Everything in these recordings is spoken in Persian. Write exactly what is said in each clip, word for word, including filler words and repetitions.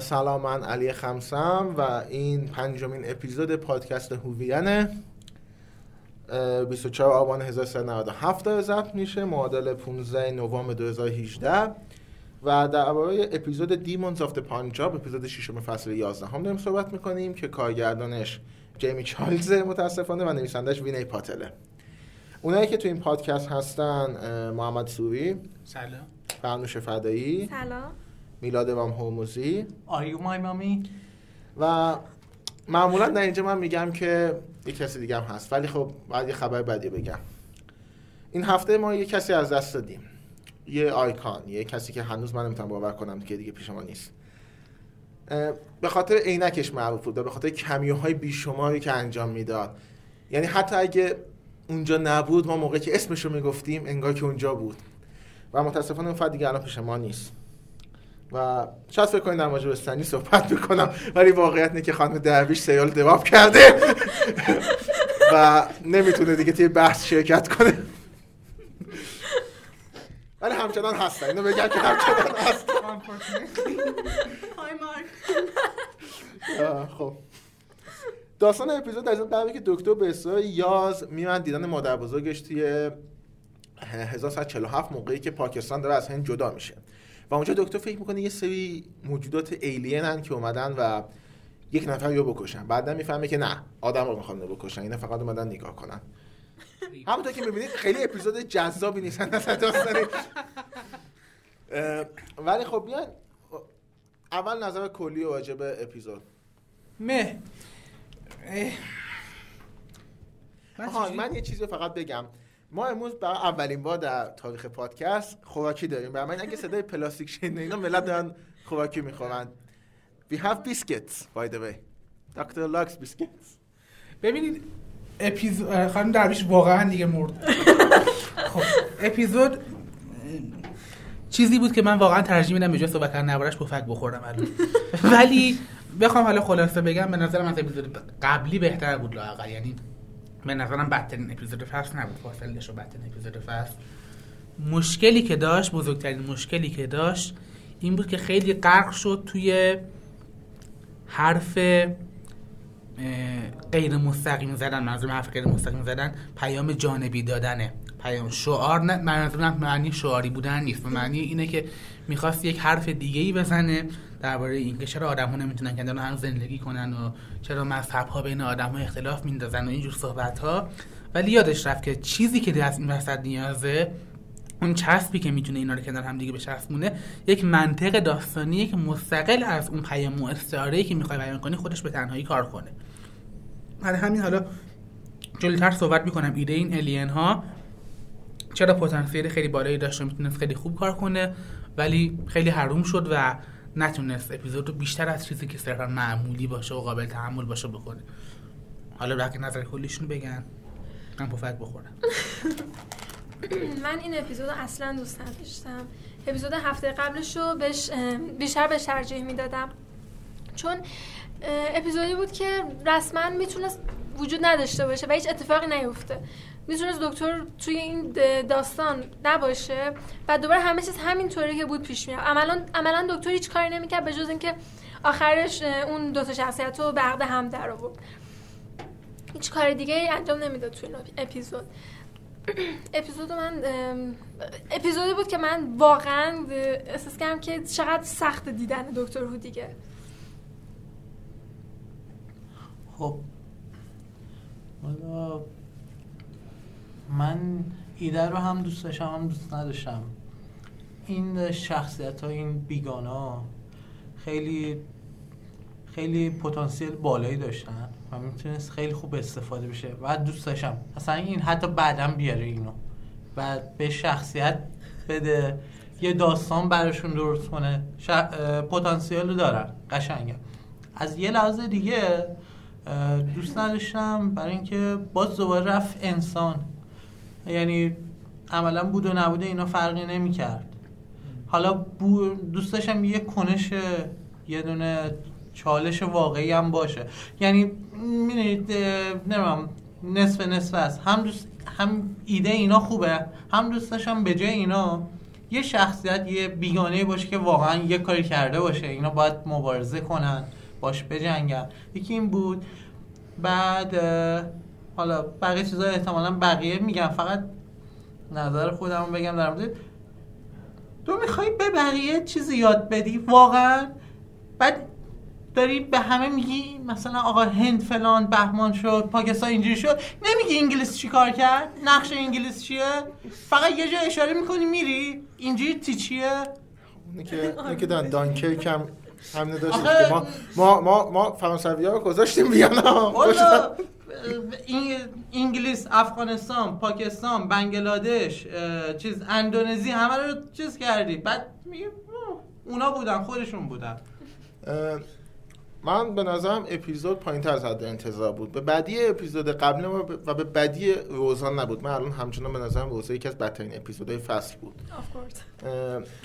سلام، من علی خمسم و این پنجمین اپیزود پادکست هوویانه. بیست و چهار آبان هزار و سیصد و نود و هفت ضبط میشه، معادل پانزده نوامبر دو هزار و هجده و درباره اپیزود دیمونز آف پنجاب، اپیزود ششم فصل یازده هم داریم صحبت میکنیم که کارگردانش جیمی چالز متاسفانه و نویسندش وینای پاتله. اونایی که تو این پادکست هستن محمد سوری، سلام، فرنوش فدایی، سلام، میلاد وام هوموزی، آریو مای مامی، و معمولا در اینجا من میگم که یک کسی دیگه هم هست، ولی خب بعد یه خبر بعدی بگم. این هفته ما یه کسی از دست دادیم، یه آیکان، یه کسی که هنوز من نمیتونم باور کنم که دیگه پیش ما نیست. به خاطر عینکش معروف بود، به خاطر کمیوهای بیشماری که انجام میداد. یعنی حتی اگه اونجا نبود، ما موقعی که اسمش رو میگفتیم انگار که اونجا بود. و متاسفانه اون فرد دیگه الان پیش ما نیست. و شاید فکر کنید در ماجرای سنی صحبت میکنم، ولی واقعیت اینه که خانم درویش سریال دواب کرده و نمیتونه دیگه توی بحث شرکت کنه، ولی همچنان هستن. اینو بگم که همچنان هستن. های مارک. خب داستان اپیزود از این قراره که دکتر به اصرار یاز میرن دیدن مادر بزرگش توی هزار و سیصد و چهل و هفت، موقعی که پاکستان داره از هند جدا میشه و اونجا دکتر فکر میکنه یه سری موجودات ایلینن که اومدن و یک نفر رو بکشن. بعدا میفهمه که نه، آدم رو میخوان بکشن، اینا فقط اومدن نگاه کنن. همونطور که میبینید خیلی اپیزود جذابی نیستن اصلا داستانی، ولی خب بیان اول نظر کلی راجع به اپیزود. مه آها من یه چیزی فقط بگم. ما امروز برای اولین بار در تاریخ پادکست خوراکی داریم. برای من اگه صدای پلاستیک شنیدین، اینا ملت دارن خوراکی میخورن. We have biscuits by the way. Doctor Lux biscuits. ببینید اپیزود خانم درویش واقعا دیگه مرد. خب اپیزود چیزی بود که من واقعا ترجیح میدم به جای صحبت کردن دربارش پفک بخورم الان. ولی بخوام حالا خلاصه بگم، به نظر من اپیزود قبلی بهتر بود لااقل. یعنی من نظرم بدترین اپیزود فصل نبود، فاصله‌اش با بدترین اپیزود فصل. مشکلی که داشت، بزرگترین مشکلی که داشت این بود که خیلی غرق شد توی حرف غیر مستقیم زدن. منظورم حرف غیر مستقیم زدن پیام جانبی دادنه، پیام شعار نه. منظورم معنی شعاری بودن نیست، معنی اینه که میخواست یک حرف دیگه‌ای بزنه درباره اینکه چرا آدم‌ها نمیتونن کنار هم زندگی کنن و چرا مذهب‌ها بین آدم‌ها اختلاف میندازن و اینجور صحبت‌ها. ولی یادش رفت که چیزی که در این وسط نیازه، اون چسبی که میتونه اینا رو کنار هم دیگه بچسبونه، یک منطق داستانیه که مستقل از اون پیام استعاره‌ای که می‌خوای بیان کنی خودش به تنهایی کار کنه. برای همین حالا جلوتر صحبت می‌کنم ایده این الین‌ها چرا پتانسیل خیلی بالایی داشت و میتونست خیلی خوب کار کنه، ولی خیلی حروم شد و نتونست اپیزود رو بیشتر از چیزی که صرفا معمولی باشه و قابل تحمل باشه بکنه. حالا برای نظر کلیشون بگن، من پفک بخورم. من این اپیزود اصلا دوست نداشتم. اپیزود هفته قبلشو بش بیشتر بهش ترجیح میدادم، چون اپیزودی بود که رسما میتونست وجود نداشته باشه و هیچ اتفاقی نیفته. میتونست دکتر توی این داستان نباشه و دوباره همه چیز همینطوری که بود پیش میاد. عملاً عملاً دکتر هیچ کاری نمیکرد به جز اینکه آخرش اون دو تا شخصیت رو به عقد هم در آورد. هیچ کار دیگه‌ای انجام نمیداد توی این اپیزود. اپیزود من اپیزودی بود که من واقعاً احساس کردم که چقدر سخت دیدن دکتر هو دیگه. خب حالا من ایده رو هم دوست داشتم هم دوست نداشتم. این شخصیت ها، این بیگانه ها خیلی خیلی پتانسیل بالایی داشتن و میتونست خیلی خوب استفاده بشه و دوست داشتم اصلا این حتی بعدم بیاره اینو و به شخصیت بده، یه داستان براشون درست کنه. شخ... پتانسیل رو دارن، قشنگه. از یه لحاظ دیگه دوست نداشتم برای اینکه باز دوباره رفت انسان، یعنی عملا بود و نبوده اینا فرقی نمی کرد. حالا دوست داشتم یه کنش، یه دونه چالش واقعی هم باشه. یعنی میدونید نمیدونم، نصف نصف است. هم دوست هم ایده اینا خوبه، هم دوست داشتم به جای اینا یه شخصیت یه بیگانه باشه که واقعا یه کاری کرده باشه، اینا باید مبارزه کنن، باش بجنگن. یکی این بود. بعد حالا بقیه چیزا احتمالاً بقیه میگم، فقط نظر خودمو بگم در مورد. تو میخوای به بقیه چیزی یاد بدی واقعا، بعد داری به همه میگی مثلا آقا هند فلان بهمان شد، پاکستان اینجوری شد، نمیگی انگلیس چی کار کرد، نقش انگلیس چیه، فقط یه جا اشاره میکنی میری اینجوری تی چیه. اون که در دانکرک هم همینو داشتیم که ما ما ما ما فرانسوی‌ها رو گذاشتیم ویانا، انگلیس، افغانستان، پاکستان، بنگلادش، چیز اندونزی، همه رو چیز کردی، بعد میگه اونا بودن، خودشون بودن. من به نظرم اپیزود پایین‌تر از حد انتظار بود. به بدی اپیزود قبل و به بدی روزا نبود. من الان همچنان به نظرم روزا یکی از بدترین اپیزودهای فصل بود.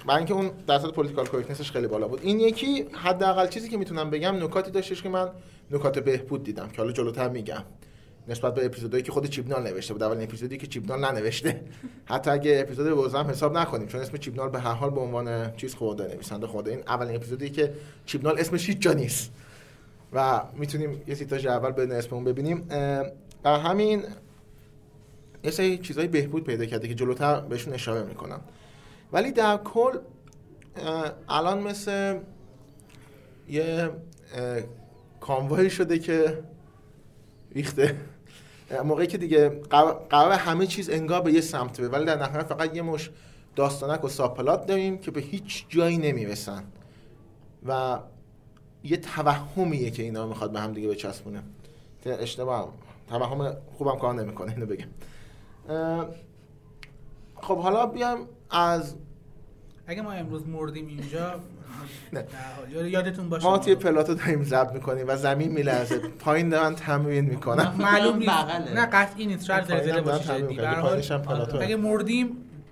من اینکه اون درصد پولیتیکال کورکتنسش خیلی بالا بود. این یکی حداقل چیزی که میتونم بگم نکاتی داشتش که من نکات بهبود دیدم که حالا جلوتر میگم. نسبت به اپیزودایی که خود چیبنال نوشته بود، اولین اپیزودی که چیبنال ننوشته. حتی اگه اپیزود روزا هم حساب نکنیم چون اسم چیبنال به هر حال به عنوان چیز خورده نویسنده خورده، این اولین اپیزودی که چیبنال اسمش هیچ جا نیست. و میتونیم یه سیتاژ اول به اسممون ببینیم. برای همین یه سری چیزای بهبود پیدا کرده که جلوتر بهشون اشاره میکنم. ولی در کل الان مثل یه کانوایی شده که ریخته. موقعی که دیگه قرار همه چیز انگار به یه سمت بره، ولی در نهایت فقط یه مش داستانک و ساپلات داریم که به هیچ جایی نمیرسن و یه توهمیه که اینا میخواد به هم دیگه بچسبونه. اشتباه، توهم خوبم کار نمیکنه اینو بگم. خب حالا بیام از اگه ما امروز مردیم اینجا نه یادتون باشه ما توی پلاتو داریم ضبط میکنیم و زمین میلرزه، پایین دارن تمرین میکنن، معلوم بغله، نه قطعی نیست، شاید زلزله باشه جدی، به هر حال اگه مردیم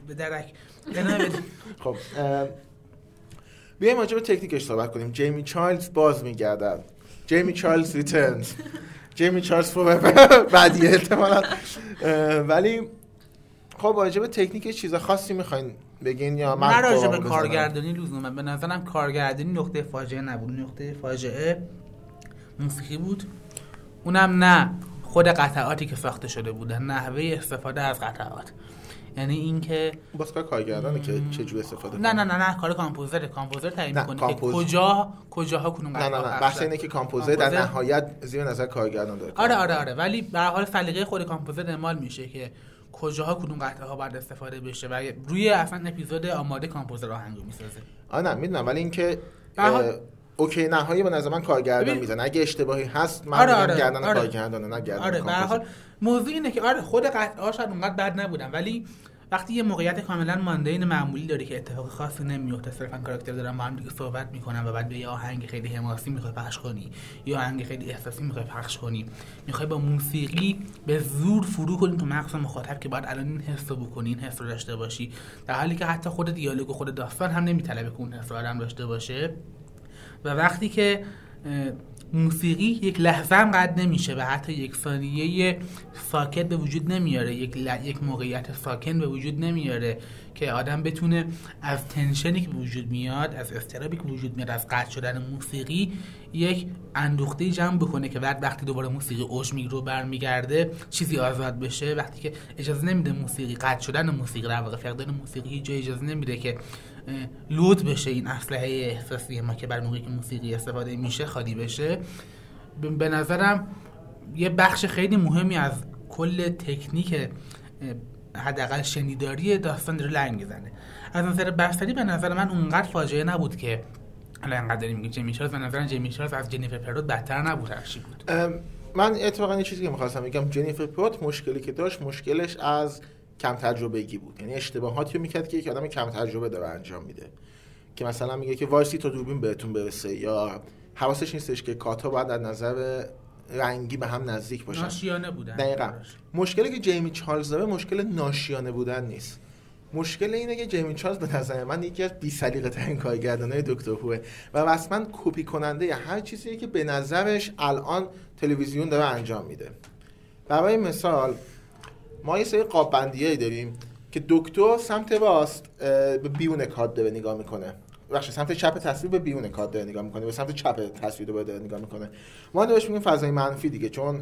به درک. خب بیایم راجع به تکنیکش صحبت کنیم. جیمی چایلز باز میگردد، جیمی چایلز ریترنز، جیمی چایلز فور بعدیه احتمالاً. ولی خب راجع به تکنیکش چیز خاصی میخواین بگین یا من نه راجع به کارگردانی لزوما؟ به نظرم کارگردانی نقطه فاجعه نبود. نقطه فاجعه موسیقی بود، اونم نه خود قطعاتی که ساخته شده بود، نحوه استفاده از قطعات. یعنی اینکه باز کار کارگردانه که چجوری استفاده کنه. نه نه نه نه کار کامپوزر، کامپوزر تعیین می‌کنه که کجا کجاها کنون قطعات. نه نه بحث اینه که کامپوزر در نهایت زیر نظر کارگردان داره. آره آره آره ولی به هر حال سلیقه خود کامپوزر اعمال میشه که کجاها کدوم قطعه‌ها باید استفاده بشه و روی اصلا اپیزود آماده کامپوزر آهنگو می‌سازه. آره میدونم، ولی اینکه اوکی نهایی به نظر من کارگردان میزنه، اگه اشتباهی هست من آره آره گردن آره کارگردانه نه گردن آره کامپوزر. به هر حال موضوع اینه که آره خود قطعه‌ها شاید اونقدر بد نبودن، ولی وقتی یه موقعیت کاملا ماندین معمولی داره که اتفاق خاصی نمیفته، صرفا کاراکتر دارن با هم دیگه صحبت میکنن و بعد به یه آهنگ خیلی حماسی میخوای پخش کنی یا آهنگ خیلی احساسی میخوای پخش کنی، میخوای با موسیقی به زور فرو کنی تو مغز مخاطب که باید الان این حسو بکنی، این حس رو داشته باشی، در حالی که حتی خود دیالوگ و خود داستان هم نمیطلبه که اون حس رو آدم داشته باشه. و وقتی که موسیقی یک لحظه هم قد نمیشه و حتی یک ثانیه ساکت به وجود نمیاره، یک ل... یک موقعیت ساکن به وجود نمیاره که آدم بتونه از تنشنی که وجود میاد، از اضطرابی که وجود میاد، از قطع شدن موسیقی یک اندوخته جمع بکنه که بعد وقتی دوباره موسیقی اوج میگیره برمیگرده چیزی آزاد بشه. وقتی که اجازه نمیده موسیقی، قطع شدن موسیقی، در واقع فقدان موسیقی جای اجازه نمیده که لود بشه این اسلحه احساسی ما که برای موقعی که موسیقی استفاده میشه خالی بشه. به نظرم یه بخش خیلی مهمی از کل تکنیک حداقل شنیداری داستان رو لنگ زنه. از نظر بصری به نظر من اونقدر فاجعه نبود که الان انقدر میگیم جیمی چایلز. به نظرم جیمی چایلز از جنیفر پروت بدتر نبود، هرچی بود. من اتفاقا یه چیزی که می‌خواستم بگم، جنیفر پروت مشکلی که داشت مشکلش از کم تجربه‌گی بود. یعنی اشتباهاتی رو می‌کرد که یک آدم کم تجربه داره انجام میده، که مثلا میگه که وایسی تا دوربین بهتون برسه، یا حواسش نیستش که کات‌ها باید از نظر رنگی به هم نزدیک باشن. ناشیانه بودن. دقیقاً. مشکلی که جیمی چارلز داره مشکل ناشیانه بودن نیست. مشکل اینه که جیمی چارلز به نظر من یکی از بی‌سلیقه‌ترین کارگردان‌های دکتر هو و اصلاً کپی کننده هر چیزیه که به نظرش الان تلویزیون داره انجام میده. برای مثال ما یه سری قاب‌بندیایی داریم که دکتر سمت راست به بیون کادر داره نگاه میکنه، بخشه سمت چپ تصویر به بیون کادر داره نگاه میکنه، به سمت چپ تصویر رو داره نگاه میکنه. ما داشت میگیم فضای منفی دیگه، چون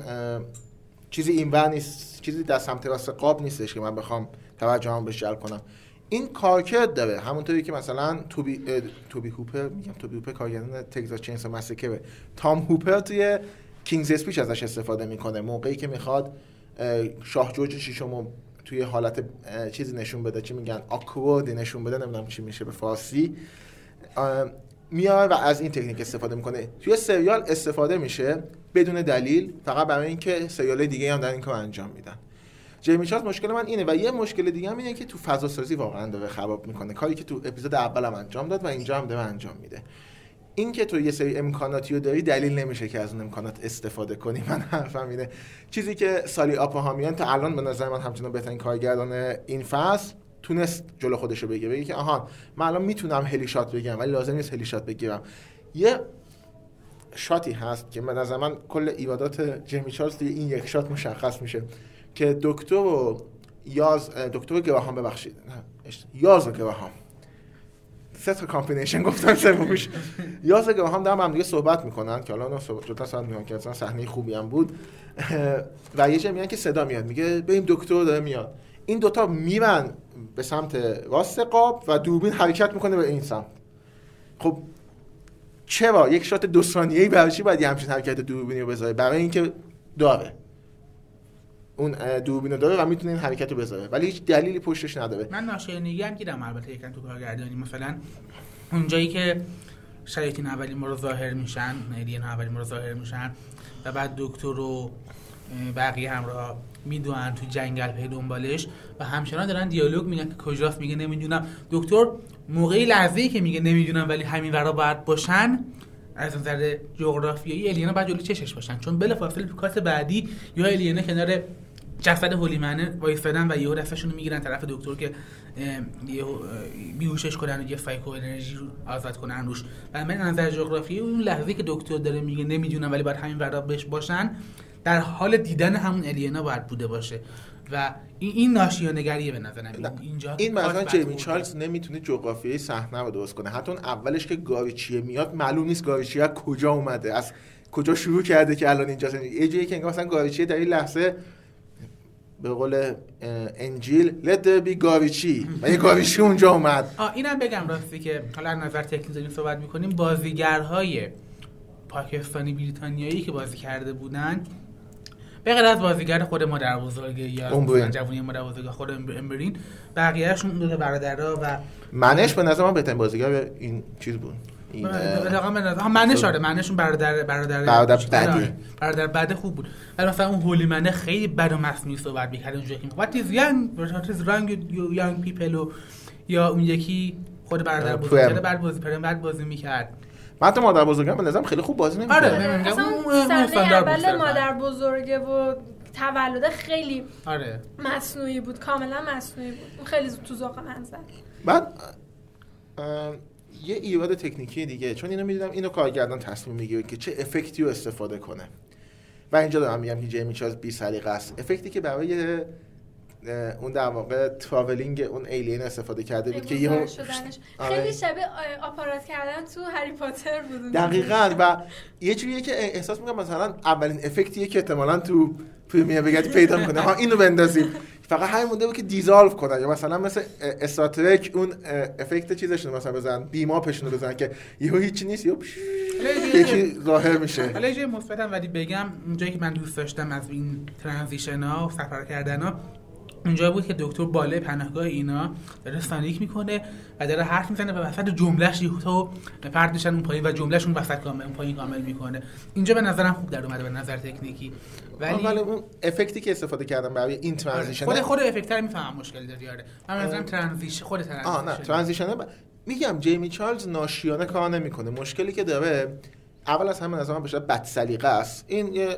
چیزی اینور نیست، چیزی در سمت راست قاب نیستش که من بخوام توجهمو بهش جلب کنم. این کارکرد داره، همونطوری که مثلا توبی توبی هوپر، میگم توبی هوپر کارگردان تگزاس چین سا مساکر، تام هوپر توی کینگز اسپیچ ازش استفاده میکنه، موقعی که میخواد شاه جورج ششمو توی حالت چیزی نشون بده، چی میگن آکورد نشون بده، نمیدونم چی میشه به فارسی، میاد و از این تکنیک استفاده میکنه. توی سریال استفاده میشه بدون دلیل، فقط برای اینکه سریال دیگه هم دارن این کار انجام میدن. جیمی چالز مشکل من اینه و یه مشکل دیگه هم اینه که تو فضا سازی واقعا داره خراب میکنه، کاری که تو اپیزود اولم انجام داد و اینجا هم داره انجام میده. این که تو یه سری امکاناتی رو داری دلیل نمیشه که از اون امکانات استفاده کنی. من حرفم اینه، چیزی که سالی آپاهامیان تا الان به نظر من همچنان بهترین کارگردان این فصل تونست جلو خودش رو بگیره، بگه که آها من الان میتونم هلی شات بگیرم ولی لازم نیست هلی شات بگیرم. یه شاتی هست که به نظر من کل ایرادات جیمی چالز توی این یک شات مشخص میشه که دکتر و یاز، دکتر و گراهام، ببخشید نه یاز و گراهام، سه تا کامبینیشن گفتم سومیش، یاز و گراهام دارن با هم دیگه صحبت میکنن که الان جدا صحبت میکنن که اصلا صحنه خوبی هم بود و یه جایی میگن که صدا میاد، میگه بریم دکتر داره میاد، این دوتا میرن به سمت راست قاب و دوربین حرکت میکنه به این سمت. خب چرا یک شات دو ثانیه‌ای برای چی باید همین حرکت دوربینی رو بذاره؟ برای اینکه داره اون دوربین رو داره و میتونه این حرکت رو بذاره ولی هیچ دلیلی پشتش نداره. من ناشایانگی هم گیرم البته یکم تو کارگردانی، مثلا اونجایی که شیاطین اولین بار ظاهر میشن، نیرین اولین بار ظاهر میشن و بعد دکتر رو بقیه همراه میدونن تو جنگل پی دنبالش و همچنان دارن دیالوگ میگن که کجاست، میگه نمیدونم، دکتر موقعی لحظه‌ای که میگه نمیدونم ولی همین ورا باید باشن، از نظر جغرافیایی الینا باید جلوی چشش باشن چون بلافاصله پیکات بعدی یا الینا کنار جسد هولیمنه وایسادن و یهو دستشون رو میگیرن طرف دکتر که یهو بیهوشش کنن و یه سایکو انرژی رو آزاد کنن روش. و من از نظر جغرافیایی اون لحظه‌ای که دکتر داره میگه نمیدونم ولی باید همین ورا بهش باشن، در حال دیدن همون الینا باید بوده باشه و این این ناشیانگریه به نظر من. اینجا این مثلا جیمی چالز نمیتونه جغرافیای صحنه رو درست کنه، حتی اون اولش که گاریچیه میاد معلوم نیست گاریچیه کجا اومده، از کجا شروع کرده که الان اینجاست. یه جایی که انگار مثلا گاریچیه در این لحظه به قول انجیل لت بی گاریچی و یه گاریچی اونجا اومد. آ اینم بگم راستی که حالا از نظر تکنیکی صحبت می‌کنیم، بازیگرهای پاکستانی بریتانیایی که بازی کرده بودن به غیر از بازیگر خود مادر بزرگ یا جوانی مادر بزرگ خود امبرین، بقیه‌شون دو برادرها و منش به نظر من بهترین بازیگر این چیز بود. این واقعا به نظر منش آره منشون برادر برادر برادر بعدی برادر بعد خوب بود ولی مثلا اون هولی منه خیلی بد و مصنوعی صحبت می‌کرد اونجوری که وات از یانگ از رنگ یانگ پیپل یا اون یکی خود برادر بزرگ بعد بازی پرم بعد بازی می‌کرد. من تا مادر بزرگم به نظرم خیلی خوب بازی نمی‌کنه. آره مثلا صحنه اول مادر بزرگه و تولد خیلی آره مصنوعی بود، کاملا مصنوعی بود، اون خیلی زود تو ذوق من زد. بعد یه ایراد تکنیکی دیگه، چون اینو می‌دیدم اینو کارگردان تصمیم می‌گیره که چه افکتی رو استفاده کنه و اینجا دارم میگم که جیمی چالز بی سلیقه است. افکتی که برای اون در واقع تراولینگ اون ایلین استفاده کرده بود که یهو خیلی شبیه آپارات کردن تو هری پاتر بود. دقیقاً و یه جوریه که احساس می‌کنم مثلا اولین افکتیه که احتمالاً تو پریمیر بگید پیدا می‌کنه، ها اینو بندازید، فقط همین مونده بود که دیزالو کنن یا مثلا مثل استراترک اون افکت چیزشون مثلا بزنن، بیماپشون رو بزنن که یهو هیچ نیست یهو یکی ظاهر میشه. حالا یه مثبتم ولی بگم اونجایی که من دوست داشتم از این ترانزیشن‌ها سفر کردن‌ها اونجا بود که دکتر باله پناهگاه اینا داره سانیک میکنه و داره حرف میزنه و وسط جملهش یهو پرت میشن اون پایین و جملهش اون وسط کامل اون پایین کامل میکنه. اینجا به نظرم خوب در اومده به نظر تکنیکی ولی اون افکتی که استفاده کردم برای این ترانزیشن خود خود افکتر میفهمم مشکل داره یاره. من مثلا ترانزیشن خود ترانزیشن آه نه ترانزیشن ب... میگم جیمی چالز ناشیانه کار نمیکنه. مشکلی که داره اول از همه نظرم بشه بد سلیقه است. این یه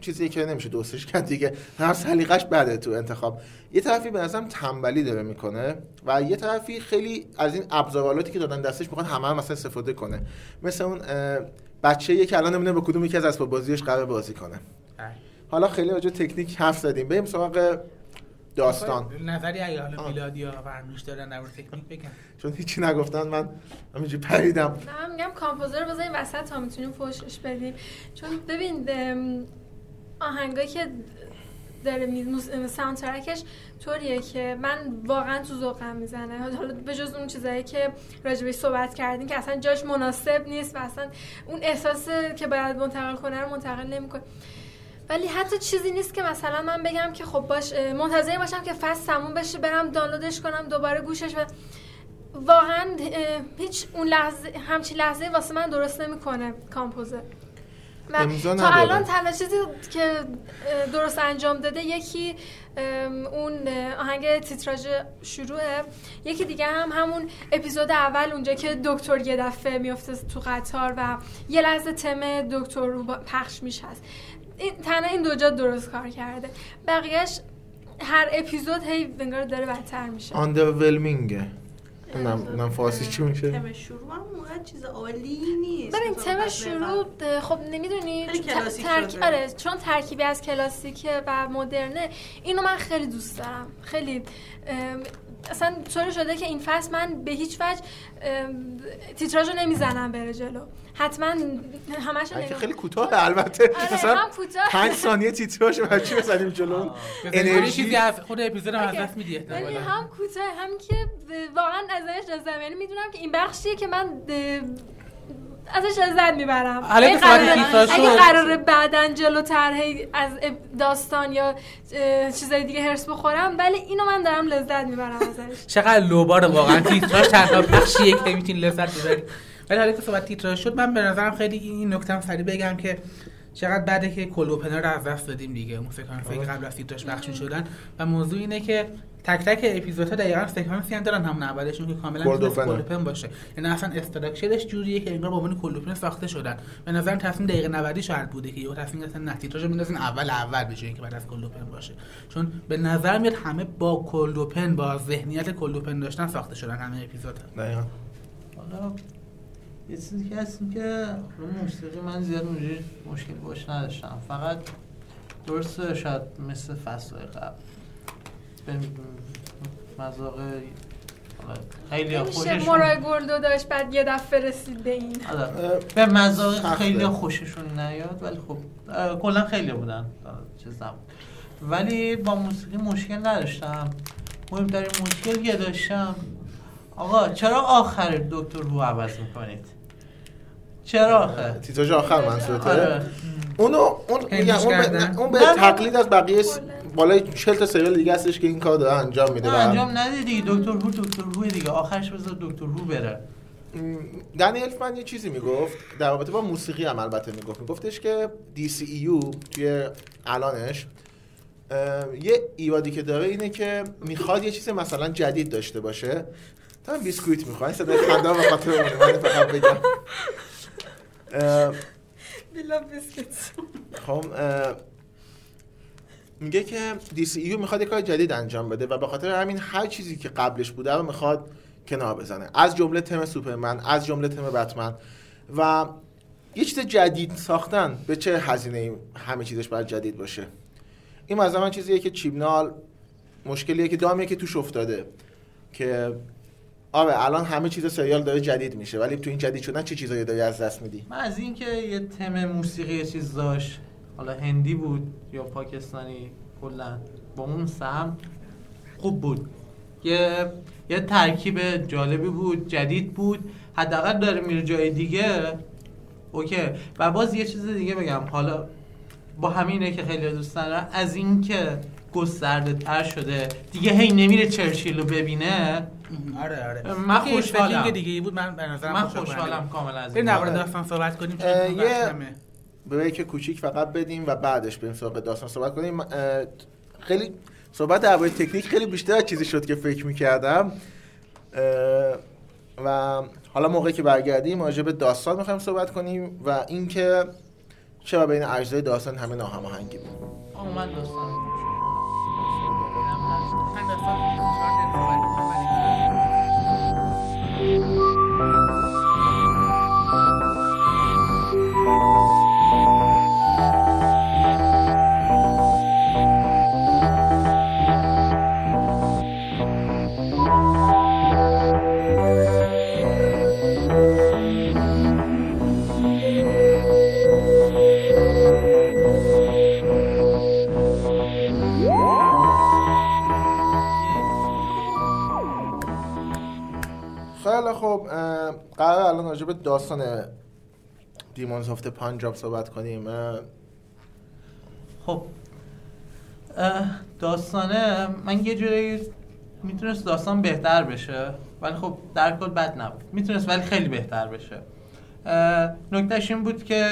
چیزی که نمیشه دوستش کرد دیگه، هر سلیقش بده تو انتخاب. یه طرفی به نظرم تنبلی داره میکنه و یه طرفی خیلی از این ابزارالاتی که دادن دستش میخوان همه هم مثلا استفاده کنه، مثل اون بچه‌ای که الان نمیدونه با کدوم یکی از اسباب بازیش قرار بازی کنه. حالا خیلی راجع تکنیک حرف زدیم، بریم سراغ داستان نظری ایاله میلاد یا فرنوش دارن در مورد تکنیک بگن، چون هیچی نگفتن من همینجوری پریدم. من میگم کامپوزر رو بزنیم وسط تا میتونیم فوشش بدیم، چون ببین آهنگایی که داره میز ساوند ترکش طوریه که من واقعا تو ذوقم میزنه، حالا به جز اون چیزایی که راجبش صحبت کردین که اصلا جاش مناسب نیست و اصلا اون احساس که باید منتقل کنه رو منتقل نمیکنه. ولی حتی چیزی نیست که مثلا من بگم که خب باش منتظر باشم که فصل تموم بشه برم دانلودش کنم دوباره گوشش و واقعا هیچ اون لحظه همچین لحظه واسه من درست نمیکنه کامپوزر. تا الان تنها چیزی که درست انجام داده یکی اون آهنگ تیتراژ شروعه، یکی دیگه هم همون اپیزود اول اونجا که دکتر یه دفعه میفته تو قطار و یه لحظه تم دکتر رو پخش میشه، تنها این دو جا درست کار کرده، بقیهش هر اپیزود هی انگار داره بدتر میشه. آندرولمینگه. نم فارسی چی میشه؟ تم شروع هم موقع چیز عالی نیست. ببین تم شروع خب نمیدونی ترکیب آره چون ترکیبی از کلاسیکه و مدرنه، اینو من خیلی دوست دارم. خیلی اصلا طوری شده که این فصل من به هیچ وجه تیتراژو نمیزنم بره جلو، حتما همه‌شو نمیزنم. خیلی کوتاه البته، مثلا پنج ثانیه تیتراژ بچی بزنیم جلو انرژی خود اپیزود رو از دست میدی. ولی هم کوتاه هم که واقعا ازش لازم، یعنی میدونم که این بخشیه که من ازش لذت میبرم. اگه قراره بعدن جلوتر از داستان یا چیزای دیگه هرس بخورم، ولی اینو من دارم لذت میبرم ازش. چقدر لوبار واقعا تیتراژ تنها بخشیه که میتونی لذت ببری. ولی حالا که صحبت تیتراژ شد، من به نظرم خیلی این نکتهام سریع بگم که چقدر بعده که کلوپنر رو از دست دادیم دیگه. اون سکانس قبل از تیتراژ پخش می‌شدن و موضوع اینه که تک تک اپیزودها دقیقاً سکانسی هم دارن همون اولشون که کاملا کلوپن باشه، یعنی اصلا استراکچرش جوریه که انگار با من کلوپن ساخته شدن. به نظرم تصمیم دقیقه نود شاید بوده که یه تصمیم اصلا نه تیتراژو میندازن اول اول بشه اینکه بعد از کلوپن باشه، چون به نظر میاد همه با کلوپن با ذهنیت کلوپن داشتن ساخته شدن همه اپیزودها. دقیقاً حالا یه چیزی که هستیم که رو موسیقی من زیاد اونجوری مشکل باش نداشتم، فقط درسته شاید مثل فصل‌های قبل به مذاق خیلی خوششون مرای گلدو داشت بعد یه دفعه رسیده این به مذاق خیلی خوششون نیاد، ولی خب کلا خیلی بودن چیزم، ولی با موسیقی مشکل نداشتم. مهمترین مشکل که داشتم آقا چرا آخر دکتر رو عوض میکنید؟ چرا آخر؟ تیتراژ آخر منظورته؟ اونو اون اون به تقلید از بقیه بالای چهل تا سریال دیگه هستش که این کار داره انجام میده. انجام نده دیگه، دکتر هو دکتر هو دیگه، آخرش بذار دکتر هو بره. دانیل فرمن یه چیزی میگفت در رابطه با موسیقی هم، البته میگفت میگفتش که دی سی ایو توی الانش یه ایرادی که داره اینه که میخواد یه چیز مثلا جدید داشته باشه. من بیسکویت میخوام صدای خنده به خاطر اون فقط بگم ا بلا بیسکویت. خب میگه که دی سی ایو میخواد کار جدید انجام بده و به خاطر همین هر چیزی که قبلش بوده رو میخواد کنار بزنه، از جمله تم سوپرمن، از جمله تم بتمن، و یه چیز جدید ساختن به چه هزینه‌ای همه چیزش باید جدید باشه. این از من چیزیه که چیبنال مشکلیه که دامیه که توش افتاده، که آره الان همه چیز سریال داره جدید میشه ولی تو این جدید شدن چه چیزایی داری از دست میدی؟ من از این که یه تم موسیقی یه چیز داشت، حالا هندی بود یا پاکستانی، کلا با اون سهم خوب بود، یه یه ترکیب جالبی بود، جدید بود، حداقل داره میره جای دیگه اوکی. و باز یه چیز دیگه بگم، حالا با همینه که خیلی دوست دارم از این که گسترده تر شده دیگه، هی نمیره چرچیل رو ببینه. آره آره من خوشحالم دیگه بود، من به نظرم من خوشحالم کاملا از این. بریم داستان صحبت کنیم، یه بریک کوچیک فقط بدیم و بعدش بریم سراغ داستان صحبت کنیم. خیلی صحبت درباره تکنیک خیلی بیشتر از چیزی شد که فکر می‌کردم، و حالا موقعی که برگردیم راجع به داستان می‌خوایم صحبت کنیم و اینکه چرا بین اجزای داستان همه ناهماهنگی بود. آه من داستان به داستان دیمونز آف پنجاب صحبت کنیم. خب داستانه من یه جوری میتونست داستان بهتر بشه، ولی خب در کل بد نبود، میتونست ولی خیلی بهتر بشه. نکتهش این بود که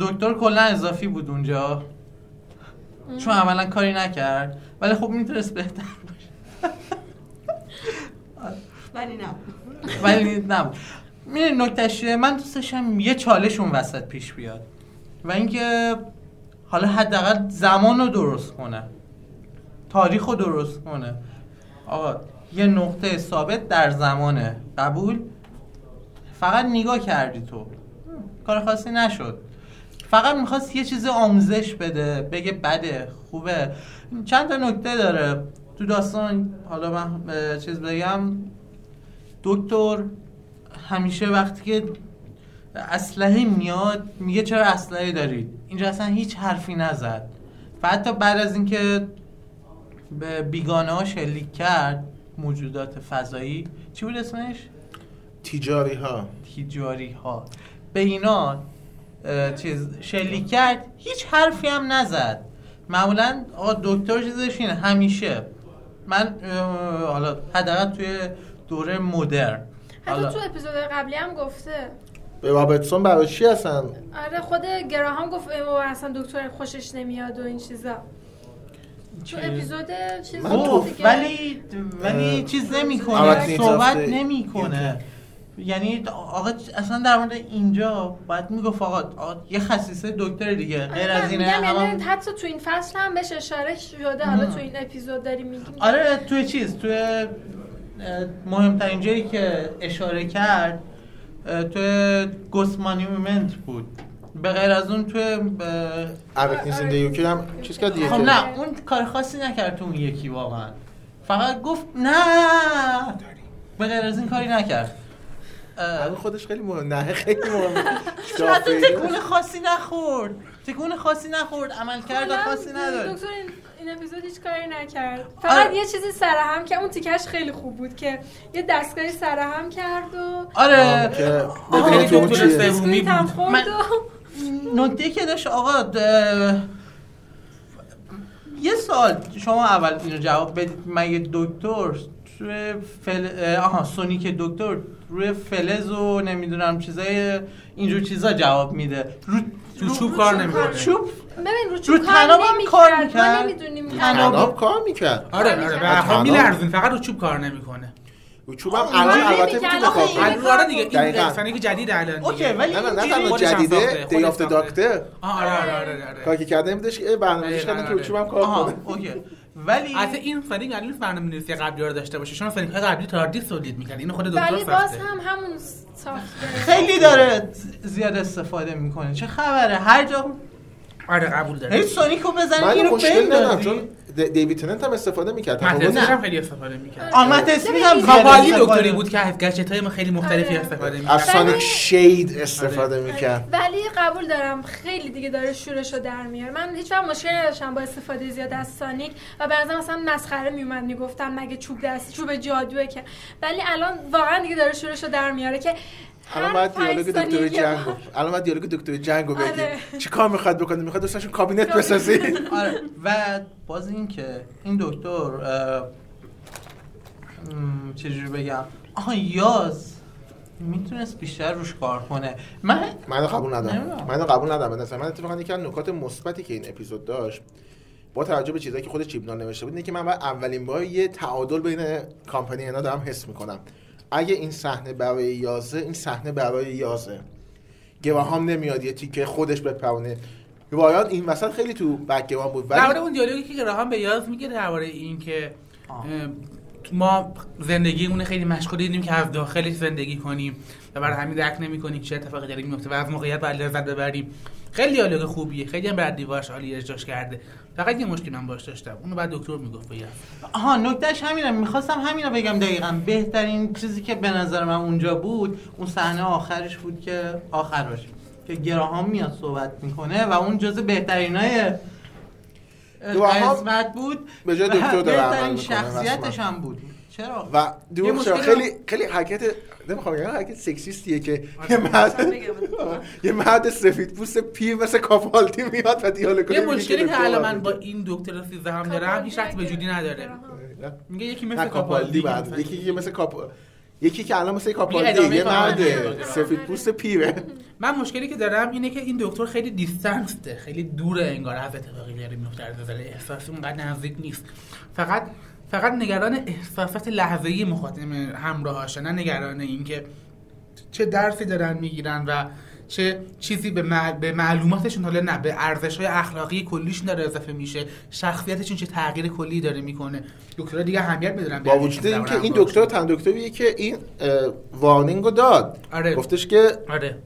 دکتر کلا اضافی بود اونجا چون عملا کاری نکرد، ولی خب میتونست بهتر باشه ولی نبود ولی نبود میره. نکتهش من دوست داشتم یه چالش اون وسط پیش بیاد و اینکه حالا حداقل زمان رو درست کنه، تاریخ رو درست کنه. آقا یه نقطه ثابت در زمانه، قبول، فقط نگاه کردی تو، کار خاصی نشد. فقط میخواست یه چیز آموزش بده، بگه بده خوبه. چند تا نکته داره تو داستان. حالا من چیز بگم، دکتر همیشه وقتی که اسلحه میاد میگه چرا اسلحه دارید، اینجا اصلا هیچ حرفی نزد و حتی بعد از اینکه به بیگانه ها شلیک کرد، موجودات فضایی، چی بود اسمش؟ تجاری ها تجاری ها به اینا چیز شلیک کرد، هیچ حرفی هم نزد. معمولا آقا دکتر چیزش اینه، همیشه من حالا حداقل توی دوره مدرن، حتی تو اپیزود قبلی هم گفته به بابتسون برای چی هستن؟ آره خود گراهام گفت اصلا دکتر خوشش نمیاد و این چیزا. تو اپیزود چیز دیگه ولی ولی چیز نمیکنه، صحبت نمیکنه. یعنی آقا اصلا در مورد اینجا باید میگفت آقا یه خصیصه دکتر دیگه غیر از اینه. یعنی حتی تو این فصل هم بهش اشاره شده، حالا تو این اپیزود داری میگیم. آره تو چیز تو مهمترین جایی که اشاره کرد توی گوست مانیومنت بود، به غیر از اون توی اوکنیس این دیوکی هم چیز کرد دیگه. خب نه اون کار خاصی نکرد تو اون یکی، واقعا فقط گفت نه، به غیر از این کاری نکرد. اون خودش خیلی مهم، نه خیلی مهم حتی تکون خاصی نخورد تکون خاصی نخورد عمل کرد خاصی نداره. دکتر این اپیزود هیچ کاری نکرد، فقط آره. یه چیزی سرهم که اون تیکش خیلی خوب بود که یه دستگاهی سرهم کرد و آره ببینید تو اون چیه سومی بود. نکته که داشت آقا ده... یه سوال شما اول اینو جواب بدید، مگه دکتر روی فل... آها سونیک دکتر روی فلز و نمیدونم چیزای اینجور چیزا جواب میده، رو رو چوب کار نمیکنه. چوب ببین رو چوب کار نمیکنه، نمیدونیم تناب کار میکنه. آره آره بهها میلرزین، فقط رو چوب کار نمیکنه. رو چوبم الان البته میتونه کار کنه دیگه، این داستانی که جدید الان. اوکی ولی نه نه نه جدیده دیافت دکتر. آره آره آره کاری کرده بودش برنامه‌ریزی کردن که رو چوبم کار کنه. اوکی ولی حتی این فرینگ علی برنامه‌نویسی قبلی رو داشته باشه، چون فرینگ‌های قبلی تاردیس تولید می‌کرد، اینو خود دکتر ساخته. ولی باز هم همون ساخته. خیلی داره زیاد استفاده می‌کنه، چه خبره هر جا. آره قبول داره. هی سونیکو بزنید اینو ببینید، چون دیوید تننت هم استفاده می‌کرد، خودش هم خیلی استفاده می‌کرد. آمت اسمی هم کاپالی دکتری بود که از گچتای خیلی مختلفی استفاده می‌کرد، از سانیک شید استفاده می‌کرد. ولی قبول دارم خیلی دیگه داره شورشو در میاره. من هیچ وقت مشکلی نداشتم با استفاده زیاد از سانیک و به نظرم مثلا مسخره میومد، میگفتم مگه چوب دستی چوب جادویی که، ولی الان واقعا دیگه داره شورشو در میاره که الان باید دیالوگ دکتر جنگو الان باید دیالوگ دکتر جنگو بگی چیکار میخواد بکنه، میخواد دوستاشون کابینت بسازی. آره و باز این که این دکتر چجوری بگم، آها یاز میتونست بیشتر روش کار کنه. من من قبول ندارم من قبول ندارم مثلا من اتفاقا یکی از نکات مثبتی که این اپیزود داشت با توجه به چیزایی که خود چیبنال نوشته بود اینه که من اولین بار یه تعادل بین کمپانی اینا دارم حس میکنم. اگه این صحنه برای یازه این صحنه برای یازه گواهام نمیاد یه تیکه خودش بپرونه، روایان این وسط خیلی تو بک‌گراند بود. ولی اون دیالوگی که گراهام به یاز میگه درباره این که ما زندگیمون خیلی مشغول بودیم که از داخلش زندگی کنیم و برای همین درک نمی‌کنیم چه اتفاقی داره میفته و از موقعیت باید لذت ببریم. خیلی دیالوگ خوبیه، خیلی هم بر دیوارش عالی اجراش کرده. فقط یه مشکلی من باش داشتم، اونو بعد دکتر میگفت بیا. آها نکتهش همینه، می‌خواستم همینو بگم دقیقاً. بهترین چیزی که به نظر من اونجا بود اون صحنه آخرش بود که آخرش که گراهام میاد صحبت میکنه و اون جزء بهترینای قسمت بود، به جای دکتر در عمل میکنه شخصیتش هم بود. چرا؟ و دوم خیلی خیلی حرکت نمیخوام بگم هرکی سکسیستیه که یه مرد یه مرد سفید پوست پیر مثل کاپالدی میاد و دیالوگ میکنه. یه مشکلی که الان من با این دکتر سیزده هم دارم هیچ وقت وجودی نداره. میگه یکی مثل کاپالدی بعد یکی مثل کاپ یکی که الان مثل کاپالدی یه مرد سفید پوست پیره. من مشکلی که دارم اینه که این دکتر خیلی دیستنسته، خیلی دوره انگار از اتفاقی داره میفته، از نظر احساسی اونقدر نزدیک نیست. فقط فقط نگران احساسات لحظه‌ای مخاطب همراهاش، نه نگران این که چه درسی دارن میگیرن و چه چیزی به, مع... به معلوماتشون، حالا نه به ارزش‌های اخلاقی کلیشون داره اضافه میشه، شخصیتشون چه تغییر کلی داره میکنه. دکترها دیگه اهمیت میدونن با وجود اینکه این, این دکتر تن دکتریه که این وارنینگو داد. آره. گفتش که آره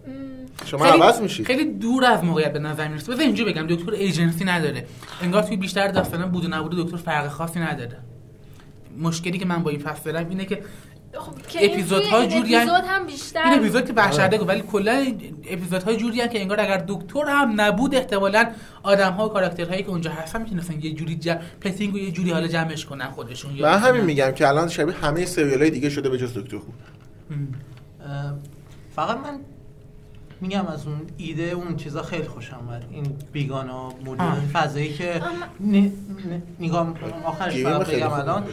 شما عوض میشید. خیلی دور از موقعیت به نظر میرسه. بذار اینجا بگم دکتر ایجنسی نداره. انگار توی بیشتر داستانا بود و نبود دکتر فرق خاصی نداره. مشکلی که من با این فصل دارم اینه که خب اپیزودها جوریه، اپیزود هم بیشتر این اپیزود که بحشرده گفت، ولی کلا اپیزودها جوریه که انگار اگر دکتر هم نبود احتمالاً آدم‌ها و کاراکترهایی که اونجا هستن میتونن یه جوری جم... پلتینگ و یه جوری حالا جمعش کنن خودشون. من یا همین میگم که الان شبیه همه سریال‌های دیگه شده به جز دکتر. فقط من میگم از اون ایده اون چیزا خیلی خوشم اومد، این بیگانه مدل فضایی که نگاه میکنم آخرش فقط بگم الان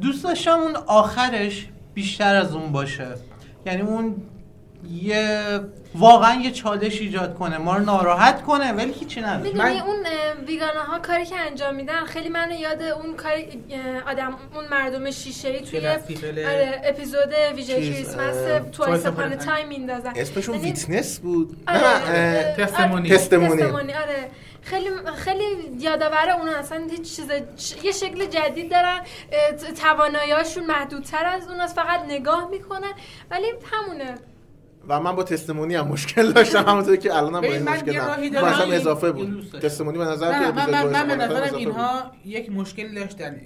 دوست داشتم اون آخرش بیشتر از اون باشه، یعنی اون یه واقعا یه چالش ایجاد کنه، ما رو ناراحت کنه ولی هیچی نداره. میدونی اون ویگانه ها کاری که انجام میدن خیلی منو یاد اون کار آدم اون مردم شیشه‌ای توی اپیزود ویژه کریسمس توایس اپان ا تایم میندازن. اسمشون ویتنس بود، نه تستمونی. تستمونی آره، خیلی خیلی یادآور اون اصلا هیچ چیز یه شکل جدید دارن، توانایی‌هاشون محدودتر از اوناست، فقط نگاه میکنن ولی همونه. و من با تستمونی هم مشکل داشتم همونطوری که الانم با این مشکل دارم. مثلا اضافه بود تستمونی به نظر من من من, من به نظرم اینها بود. یک مشکل داشتن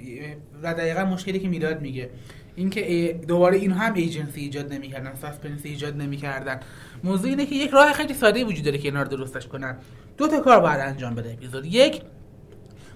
و دقیقاً مشکلی که میلاد میگه اینکه دوباره این هم ایجنسی ایجاد نمی‌کردن، ساسپنس ایجاد نمی‌کردن. موضوع اینه که یک راه خیلی ساده وجود داره که اینا رو درستش کنن. دو تا کار باید انجام بده اپیزود. یک،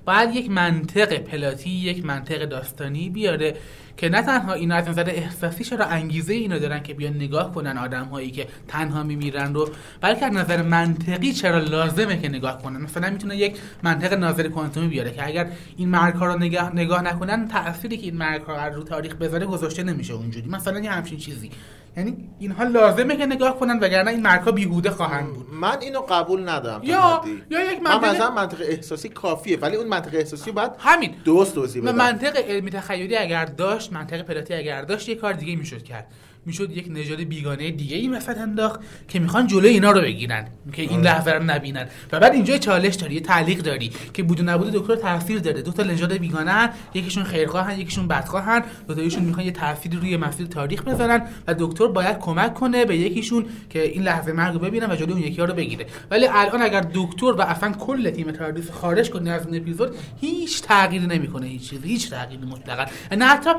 باید یک منطق پلاتی، یک منطق داستانی بیاره که نه تنها اینا از نظر احساسی چرا انگیزه اینو دارن که بیان نگاه کنن آدم‌هایی که تنها میمیرن رو، بلکه از نظر منطقی چرا لازمه که نگاه کنن. مثلا میتونه یک منطق ناظر کوانتومی بیاره که اگر این مرگ‌ها رو نگاه نگاه نکنن تأثیری که این مرگ‌ها رو تاریخ بذاره گذاشته نمیشه اونجوری، مثلا یه همچین چیزی. یعنی اینها لازمه که نگاه کنن وگرنه این مرگ‌ها بیهوده خواهند بود. من اینو قبول ندارم. یا یا یک منطق مثلا منطق احساسی کافیه، ولی اون منطق احساسی بعد همین درست توضیح بده. منطق علمی تخیلی اگر داشت، منطق پلاتی اگر داشت، یه کار دیگه میشد کرد. میشد یک نژاد بیگانه دیگه این وسط انداخت که میخوان جلوی اینا رو بگیرن که این لحظه رو نبینن. و بعد اینجا چالش داری، تعلیق داری که بود و نبود دکتر تاثیر داره. دو تا نژاد بیگانه، یکیشون خیرخواهن یکیشون بدخواهن، دو تایشون میخوان یه تأثیری روی مسیر تاریخ بذارن و دکتر باید کمک کنه به یکیشون که این لحظه مرگ رو ببینن و جلوی اون یکی رو بگیره. ولی الان اگر دکتر و اصلا کل تیم تاردیس خارج کنه از این اپیزود، هیچ تغییری نمیکنه، هیچ چیزی، هیچ تغییری مطلقاً. نه حتی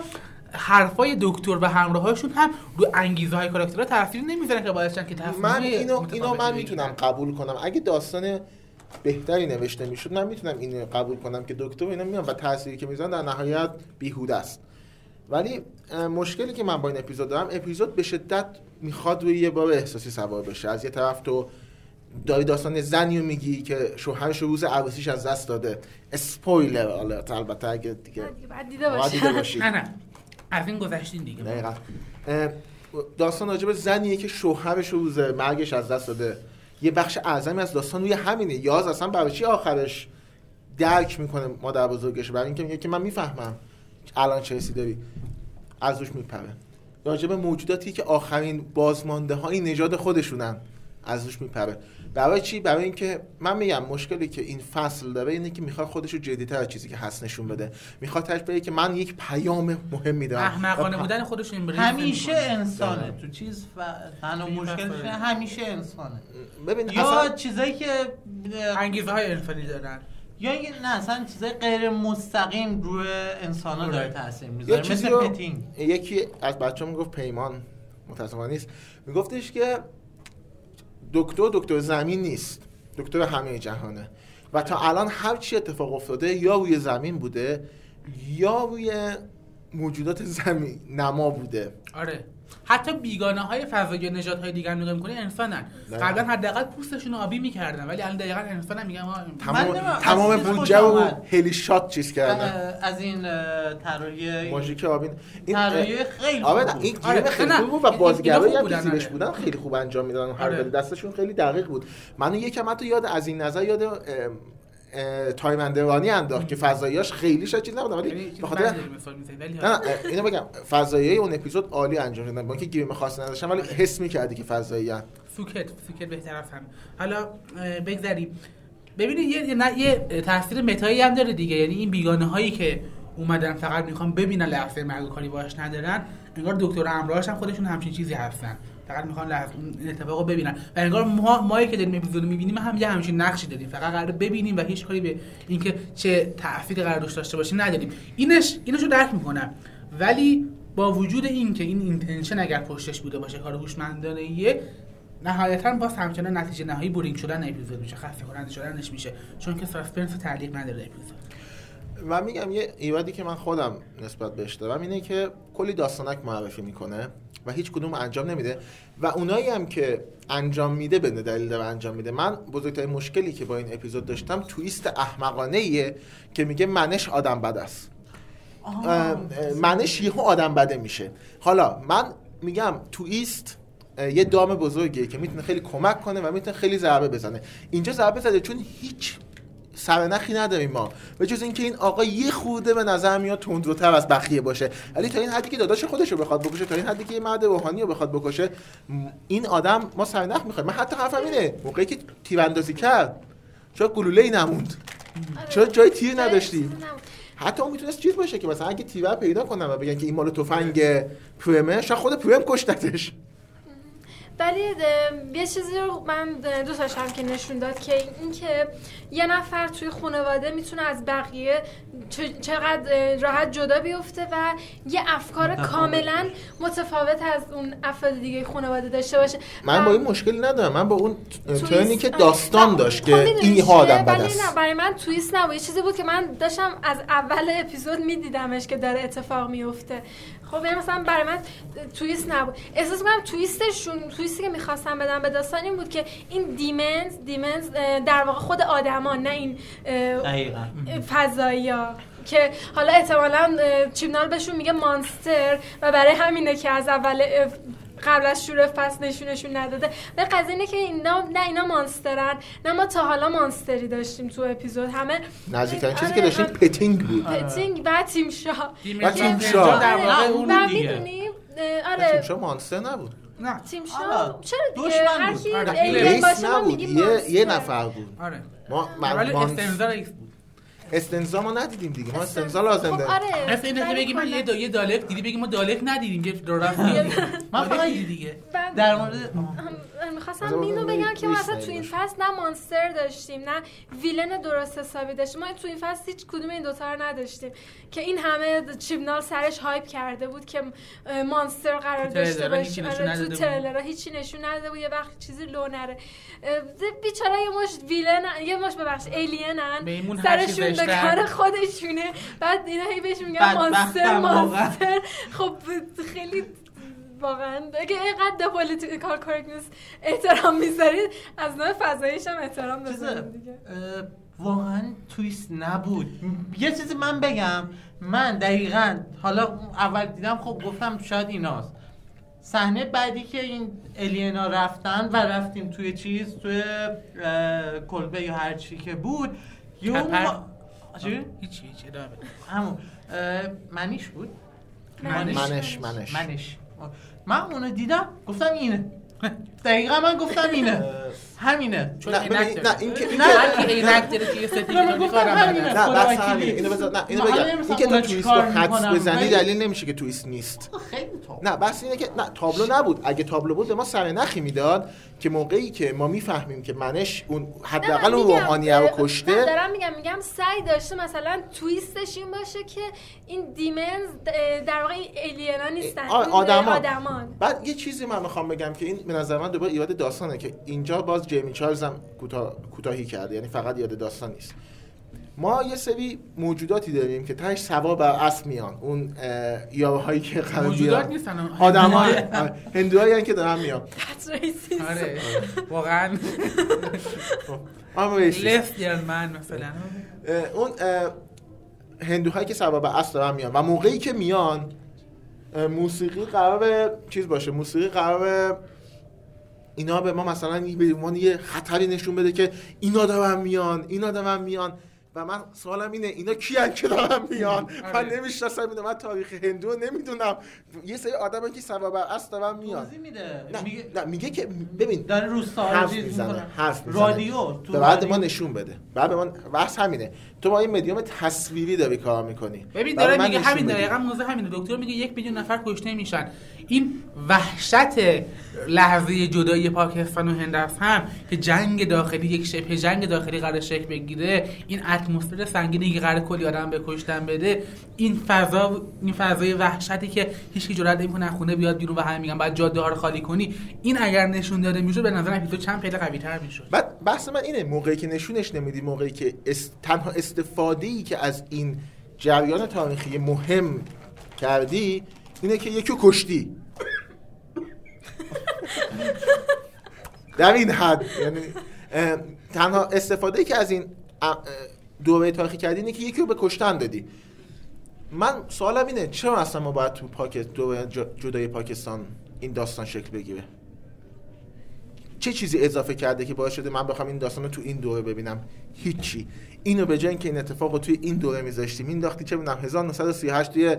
حرفای دکتر و همراهاشون هم رو انگیزه های کاراکترها تأثیر نمیذارن که باعث شن که تفاهم. من اینو اینو من میتونم قبول کنم. اگه داستان بهتری نوشته میشد من میتونم اینو قبول کنم که دکتر اینا میان و تأثیری که میذارن در نهایت بیهوده است. ولی مشکلی که من با این اپیزود دارم، اپیزود به شدت میخواد روی یه باب احساسی سوار بشه. از یه طرف تو داری داستان زنیو میگی که شوهرش روز عروسیش از دست داده. اسپویلر آلرت البته اگه دیگه بعد دیده باشی. نه نه. از این گذشتین دیگه. دقیقاً. داستان راجع به زنیه که شوهرش روز مرگش از دست داده. یه بخش اعظمی از داستان روی همینه. یاز اصلا برای چی آخرش درک میکنه مادر بزرگش، برای اینکه میگه که من میفهمم الان چه حسی داری. از روش میپره. راجع به موجوداتی که آخرین بازمانده های نژاد خودشونن. از روش میپره. برای چی؟ برای اینکه من میگم مشکلی که این فصل داره اینه که میخواد خودش رو جدی‌تر از چیزی که هست نشون بده. میخواد تاش بگه که من یک پیام مهم میدم. احمقانه بودن خودش این بره. همیشه انسانه تو چیز و تنها مشکلش همیشه انسانه. ببین یا چیزایی که انگیزه‌های انسانی دارن یا نه اصلا چیزای غیر مستقیم روی انسانا داره تاثیر میذاره، مثل پتینگ. یکی از بچه‌ها میگفت، پیمان متأسفانه نیست، میگفتش که دکتر دکتر زمین نیست، دکتر همه جهانه و تا الان هر چی اتفاق افتاده یا روی زمین بوده یا روی موجودات زمین نما بوده. آره حتی بیگانه های فضایی نژاد های دیگه هم نگاه می‌کنی انسانن. قبلا حداقل پوستشون آبی می‌کردن ولی الان دقیقاً انسانن. میگم تمام تمام بودجه و هلی شات چیز کردن از این طراحی ماژیک آبی. این طراحی خیلی آره این خیلی خوب بود و بازیگرایی هم زیرش بودن خیلی خوب انجام میدادن. هر دستشون خیلی دقیق بود. من یکم حتی یاد از این نظر یاد تایمندوانی انداخت که فضاییاش خیلی شاید نبود ولی بخاطر نه اینو بگم فضاییای اون اپیزود عالی انجام دادن با اینکه گیریم خاصی نداشتن ولی حس می‌کردی که فضاییه سوکت سوکت بهتر فهم. حالا بگذریم ببینید یه نه یه تاثیر متایی هم داره دیگه. یعنی این بیگانه هایی که اومدن فقط میخوام ببینن لحظه مرگ کاری باهاش ندارن انگار دکتر امراش هم خودشون همچین چیزی هستن فقط میخوان این اتفاقو ببینن و انگار ما مایی که داریم اپیزودو میبینیم هم یه همچین نقشی دادیم فقط قراره ببینیم و هیچ کاری به اینکه چه تأثیری قرار داشته باشه ندادیم. اینش اینشو درک میکنم ولی با وجود این که این اینتنشن اگر پشتش بوده باشه کار هوشمندانه ایه نهایتاً باز همچنان نتیجه نهایی بورینگ شدن اپیزود میشه خسته کننده شدنش میشه چون که ساسپنس تعلیق نداره اپیزود. من میگم یه ایرادی که من خودم نسبت بهش دارم اینه که کلی داستانک معرفی میکنه و هیچ کدوم انجام نمیده و اونایی هم که انجام میده به دلیل داره انجام میده. من بزرگترین مشکلی که با این اپیزود داشتم تویست احمقانه ایه که میگه منش آدم بد است. منش یهو آدم بده میشه. حالا من میگم تویست یه دام بزرگیه که میتونه خیلی کمک کنه و میتونه خیلی ضربه بزنه. اینجا ضربه زده چون هیچ سرنخی نداریم ما به جز اینکه این آقا یه خورده به نظر میاد تندروتر از بقیه باشه ولی تا این حدی که داداش خودش رو بخواد بکشه تا این حدی که یه مرد روحانی رو بخواد بکشه این آدم ما سرنخ میخوایم. من حتی حرفم اینه موقعی که تیراندازی کرد چرا گلوله‌ای نموند چرا جای تیر نداشتی حتی اون میتونست چیز باشه که مثلا اگه تیرا پیدا کنم و بگن که این مال تفنگ پرمه شاید خود پرم کشتتش. ولی یه چیزی رو من دوست داشتم که نشون داد که این که یه نفر توی خانواده میتونه از بقیه چقدر راحت جدا بیفته و یه افکار کاملا متفاوت از اون افراد دیگه خانواده داشته باشه. من با این مشکل ندارم. من با اون ترنی که داستان داشت که این آدم بد است برای من تویست نبود. یه چیزی بود که من داشتم از اول اپیزود میدیدمش که داره اتفاق میفته. خب یعنی مثلا برای من تویست نبود. احساس می‌کنم تویستشون تویستی که می‌خواستم بدم به داستان این بود که این دیمنز دیمنز در واقع خود آدما نه این فضایی‌ها که حالا احتمالاً چیبنال بهشون میگه مانستر و برای همینه که از اول قبل از شروع پس نشونشون نداده. به قضیه اینه که اینا نه اینا مانسترن نه ما تا حالا مانستری داشتیم تو اپیزود. همه نزدیکترین چیزی که داشتیم پتینگ بود. پتینگ و تیم شاه و تیم شاه در واقع اون دیگه آره تیم شاه مانستر نبود نه تیم شاه چرا دیگه هر کی ریس نبود یه یه نفر بود. آره ما استنزا ریس بود. استنزا ما ندیدیم دیگه. ما استنزا لازم داریم. راست اینه که بگیم یه یه دالک دیدی بگیم ما دالک ندیدیم که درست ما فقط دیگه در مورد می‌خواستم اینو بگم که ما اصلا تو این فصل نه مانستر داشتیم نه ویلن درست حسابی داشتیم. ما تو این فصل هیچ کدوم این دوتا رو نداشتیم که این همه چیبنال سرش هایپ کرده بود که مانستر قرار داشته باشه. تو تریلر هیچی نشون نداده بود. یه وقت چیزی لو نره بیچاره یه مش ویلن یه مش ببخشید الینن سرشون به کار خودشونه بعد اینا هی بهش میگن مانستر مانستر. خب خیلی واقعا اگه اینقدر پولیتیکال کارکتنس احترام میذارید از نوع فضاییش هم احترام بذارید دیگه. واقعا تویست نبود. یه چیزی من بگم من دقیقاً حالا اول دیدم خب گفتم شاید ایناست. صحنه بعدی که این الینا رفتن و رفتیم توی چیز توی کلبه یا هر چی که بود یو چی چی چه داره همون منیش بود منش منش منش, منش. من اونو دیدم گفتم اینه. دقیقا من گفتم اینه همینه چون نه این که نه این اکتری که سفیدون می‌خوام نه بس اینو بذار نه اینو بگم اینکه تو تویست رو حدس بزنی دلیل نمیشه که تویست نیست. خیلی تو نه بس اینه که نه تابلو نبود. اگه تابلو بود ما سرنخی میداد که موقعی که ما میفهمیم که منش اون حداقل اون روحانیه رو کشته. من دارم میگم میگم سعی داشته مثلا تویستش این باشه که این دیمنز در واقع الینا نیستن آدمان. بعد یه چیزی من میخوام بگم که این به نظر من دوباره ایراد داستانه که اینجا باز جیمی چایلز هم کوتاهی کرده. یعنی فقط یاد داستان نیست. ما یه سری موجوداتی داریم که تاش سوا بر اصل میان، اون یاوه هایی که قرار موجودات نیستن، آدم‌ها هندوهایی که دارن میان. آره واقعا لفت یارمان مثلا اون هندوهایی که سوا بر اصل دارن میان و موقعی که میان موسیقی قراره چیز باشه، موسیقی قراره اینا به ما مثلا به عنوان یه خطری نشون بده که اینا دارن میان، اینا دارن میان و من سوالم اینه اینا کیان که دارن میان؟ من نمیشناسم، من تاریخ هندو رو نمیدونم، یه سری آدمایی که سوا بر اصل دارن میان. توضیح میده، میگه نه میگه که ببین داره رو سازی می‌کنه، رادیو تو بعد ما نشون بده. بعد به من بحث همینه، تو با این مدیوم تصویری داری کار می‌کنی. ببین داره میگه همین دقیقاً موضوع همینه. دکتر میگه یک میلیون نفر کشته میشن. این وحشت لحظه جدایی پاکستان و هند است هم که جنگ داخلی، یک شبه جنگ داخلی قرار شکل بگیره، این اتمسفر سنگینی که قرار کلی آدم بکشتن بده، این فضا، این فضای وحشتی که هیچ کی جرئت نمی‌کنه خونه بیاد بیرون و همه میگن بعد جاده ها رو خالی کنی، این اگر نشون داده میشد به نظر من تو چند پله قوی‌تر میشد. بعد بحث من اینه موقعی که نشونش نمیدی، موقعی که است... تنها استفاده‌ای که از این جریان تاریخی مهم کردی اینه که یکی کشتی در این حد، یعنی تنها استفاده که از این دوره تاریخی کردی اینه که یکی رو به کشتن دادی. من سوالم اینه چرا اصلا ما باید تو پاکستان، دوره جدای پاکستان این داستان شکل بگیره؟ چه چیزی اضافه کرده که باعث شده من بخوام این داستان رو تو این دوره ببینم؟ هیچی. اینو به جای اینکه این اتفاق رو توی این دوره میذاشتی مینداختی چه میدونم هزار و نهصد و سی و هشت توی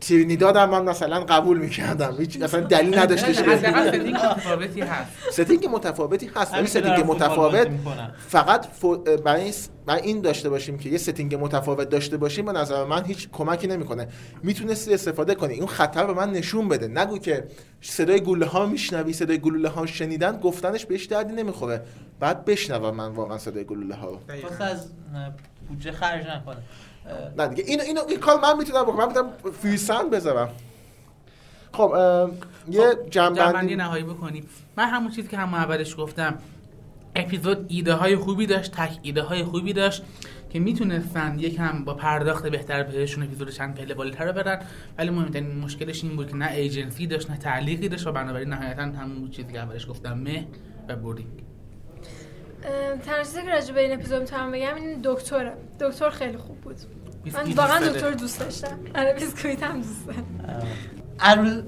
ترینیداد هم من مثلا قبول میکردم، هیچ اصلا دلیل نداشته شده. ستینگ متفاوتی هست، ستینگ متفاوتی هست، ولی ستینگ متفاوت فقط برای این داشته باشیم که یه ستینگ متفاوت داشته باشیم به نظر من هیچ کمکی نمیکنه. میتونستی استفاده کنی، این خطر به من نشون بده، نگو که صدای گلوله ها میشنوی، صدای گلوله ها شنیدن گفتنش بهش دردی نمیخوره، بعد بشنوم من واقعا صدای گلوله ها رو واسه از بودجه خرج نکنه. نه دیگه اینو اینو این کار من میتونم بکنم، من میتونم فیسن بذارم. خب یه جنبندی نهایی بکنیم. من همون چیزی که هم اولش گفتم، اپیزود ایده های خوبی داشت، تک ایده های خوبی داشت که میتونستن یکم با پرداخت بهتر بهشون اپیزود چند پله بالاتر برن، ولی مهمترین مشکلش این بود که نه ایجنسی داشت نه تعلیقی داشت و بنابراین نهایتا همون چیزی که اولش گفتم مه و بورینگ. تنها چیزی که راجع به این اپیزود میتونم بگم این دکتره. دکتر خیلی خوب بود، من واقعا دکتر دوست داشتم. آره بیسکویت هم دوست داشتم. عروس...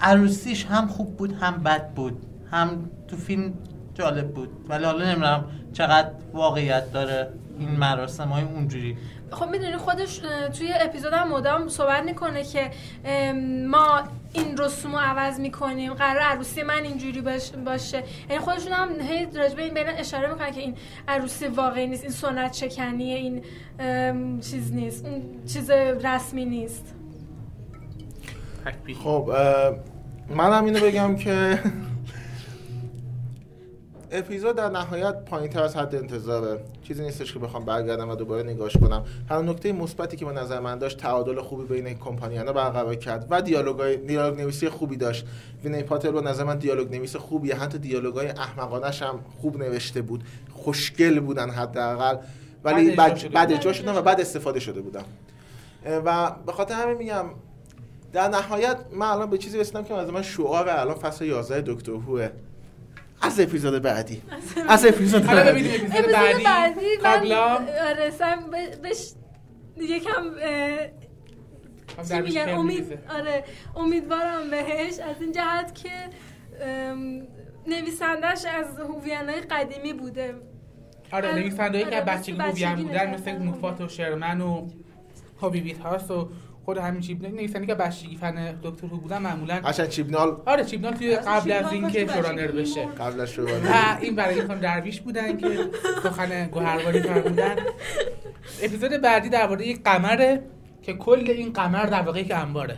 عروسیش هم خوب بود هم بد بود، هم تو فیلم جالب بود، ولی حالا نمیدونم چقدر واقعیت داره این مراسم های اونجوری. خب میدونی خودش توی اپیزود هم مدام صحبت میکنه که ما این رسوم رو عوض میکنیم، قرار عروسی من اینجوری باشه، یعنی خودشون هم راجبه این بینن اشاره میکنن که این عروسی واقعی نیست، این سنت شکنیه، این چیز نیست، این چیز رسمی نیست. خب منم اینو بگم که اپیزود در نهایت پایین‌تر از حد انتظاره، چیزی نیستش که بخوام برگردم و دوباره نگاش کنم. هر نکته مثبتی که به نظر من داشت تعادل خوبی بین این کمپانیانا برقرار کرد و دیالوگای دیالوگ نویسی خوبی داشت. وینی پاتل به نظر من دیالوگ نویس خوبیه، حتی دیالوگای احمقانه‌اش هم خوب نوشته بود، خوشگل بودن حداقل، ولی بعد بعد اجرا شدن و بعد استفاده شده بودن و به خاطر همین میگم در نهایت من الان به چیزی رسیدم که از من شعار الان فصل یازده دکتر هوه. از اپیزود بعدی از اپیزود بعدی اپیزود بعدی قبلا رسم بهش یکم میگن امید. آره امیدوارم بهش از این جهت که نویسندش از هویانای قدیمی بوده. آره نویسنده‌ای که بچگی هویان بودن مثل مفات و شرمن و هابیبیت هاست و خود همین چیبنال، نویسنده که بچگی فن دکتر هو بودن معمولاً قشنگ چیبنال. آره چیبنال توی قبل از اینکه شورانر بشه، قبل از شورانر این برای خانم درویش بودن که سخن گوهرواری فرمودن. اپیزود بعدی درباره یک قمره که کل این قمر در واقع یک انباره،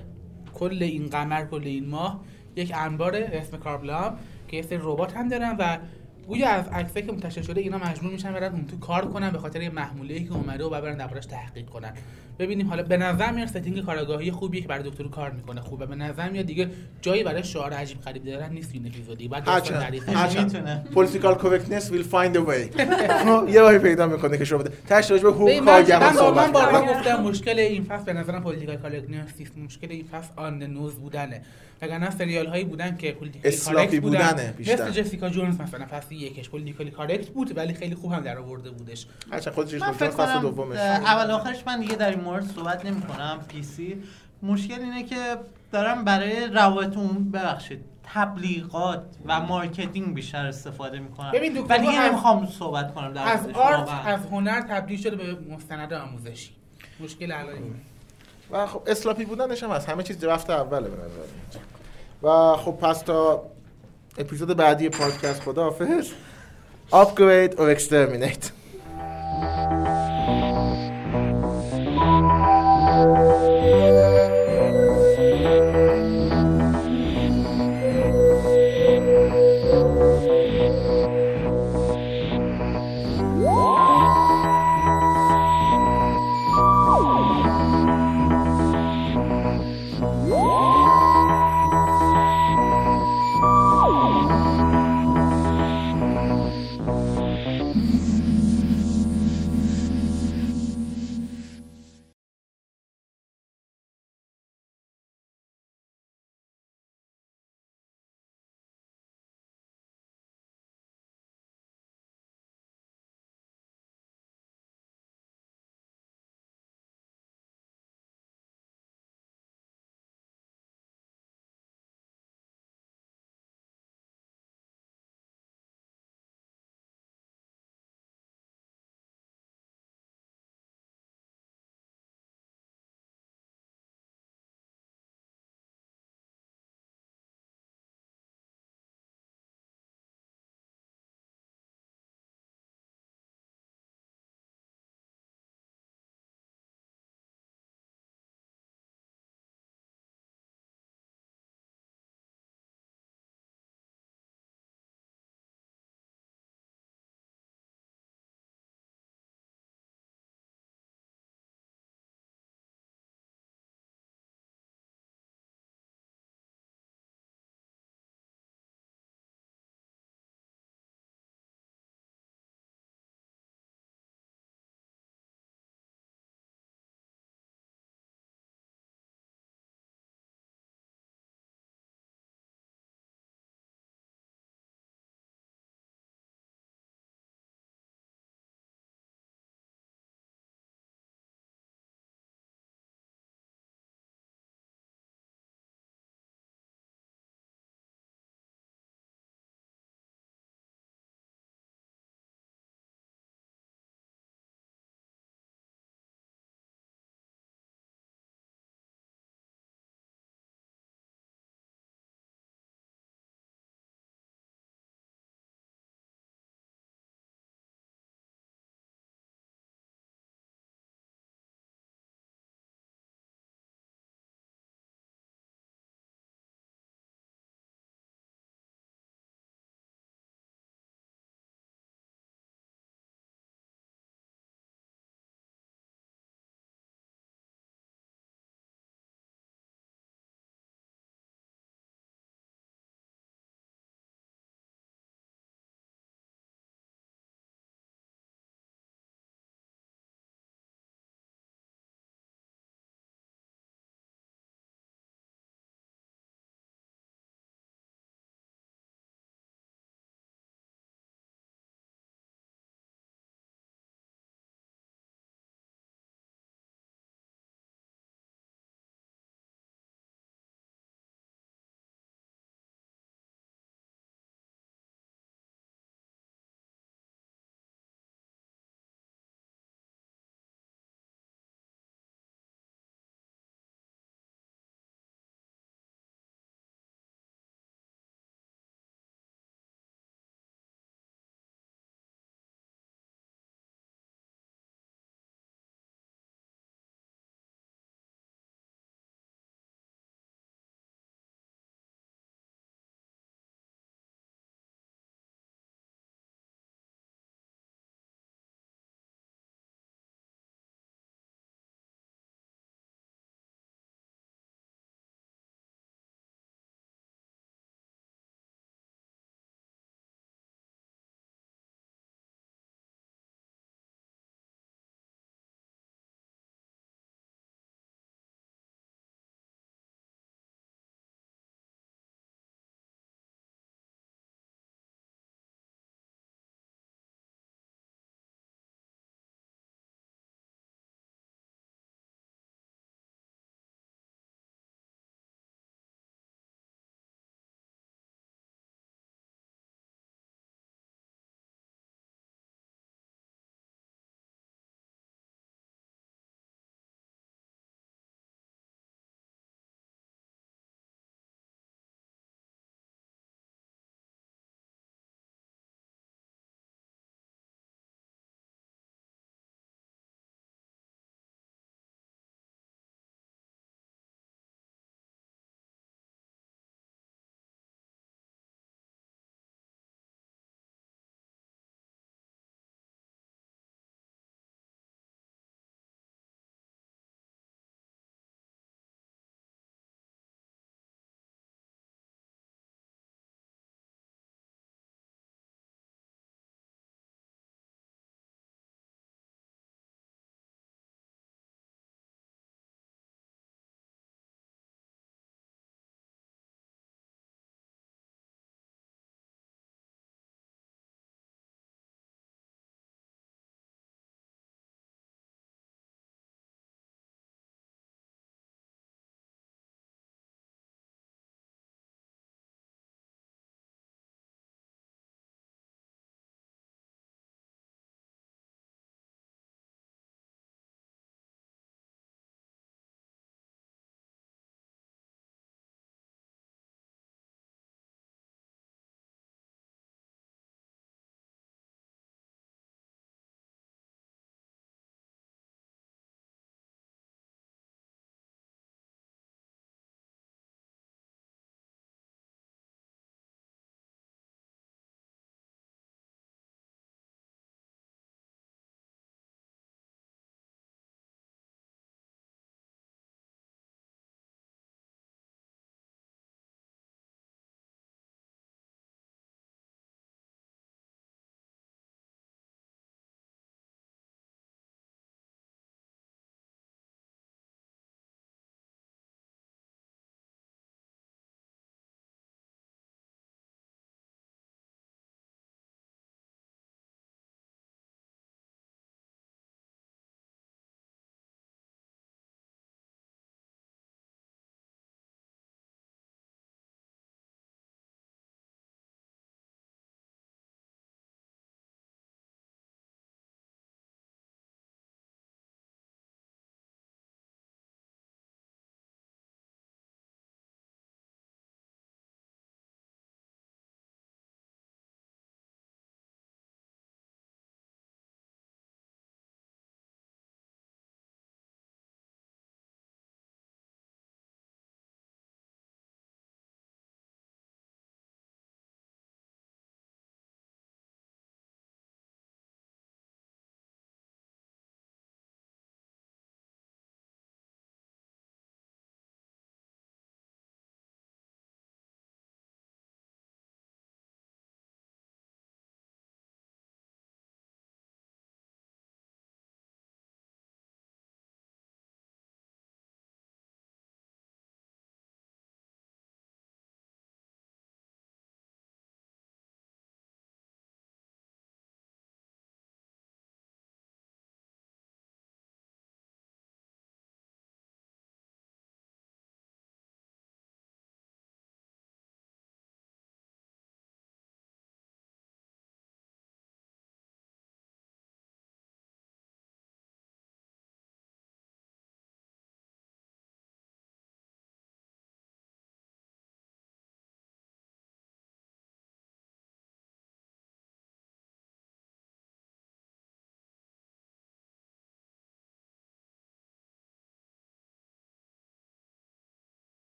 کل این قمر کل این ماه یک انباره، اسم کاربلام، که یه سری ربات هم دارن و گویا عطفه که منتشر شده اینا مجبور میشن برن اون تو کار کنن به خاطر یه محموله‌ای که اومده و برن دربارش تحقیق کنن. ببینیم حالا به نظر میاد ستینگ کارگاهی خوبیه که برای دکتر کار میکنه، خوبه. به نظر میاد دیگه جایی برای شعار عجیب غریب دارن نیست این اپیزودی. بعد دوستان دریسه میتونه پولیتیکال کوکتنس ویل فایند ا وی. یه راهی پیدا میکنه که شو بده. تاش راجع به حقوق کارگران صحبت کردم. من گفتم مشکل این فصل به نظرم پولیتیکال کارگران نیست، مشکل این فصل آن نوز بودنه. وگرنه سریال‌هایی بودن که پولیتیکال کارگران بودن. مثل جسیکا جونز مثلا فصل یکش پولیتیکال کارگران بود ولی خیلی خوبم درآورده بودش. هرچند خودش گفت فصل دومش. اول آخرش من دیگه در این مورد صحبت نمی‌کنم. پی سی مشکل اینه که دارم برای روابط عمومی ببخشید تبلیغات و مارکتینگ بیشتر استفاده میکنم. ببین دکتر ولی من میخوام صحبت کنم در از آرت از هنر تبدیل شده به مستند آموزشی. مشکل الان اینه. و خب اسلاپی بودنش هم از همه چیز رفته اوله به نظر من. و خب پس تا اپیزود بعدی پادکست خداحافظ. Upgrade or exterminate.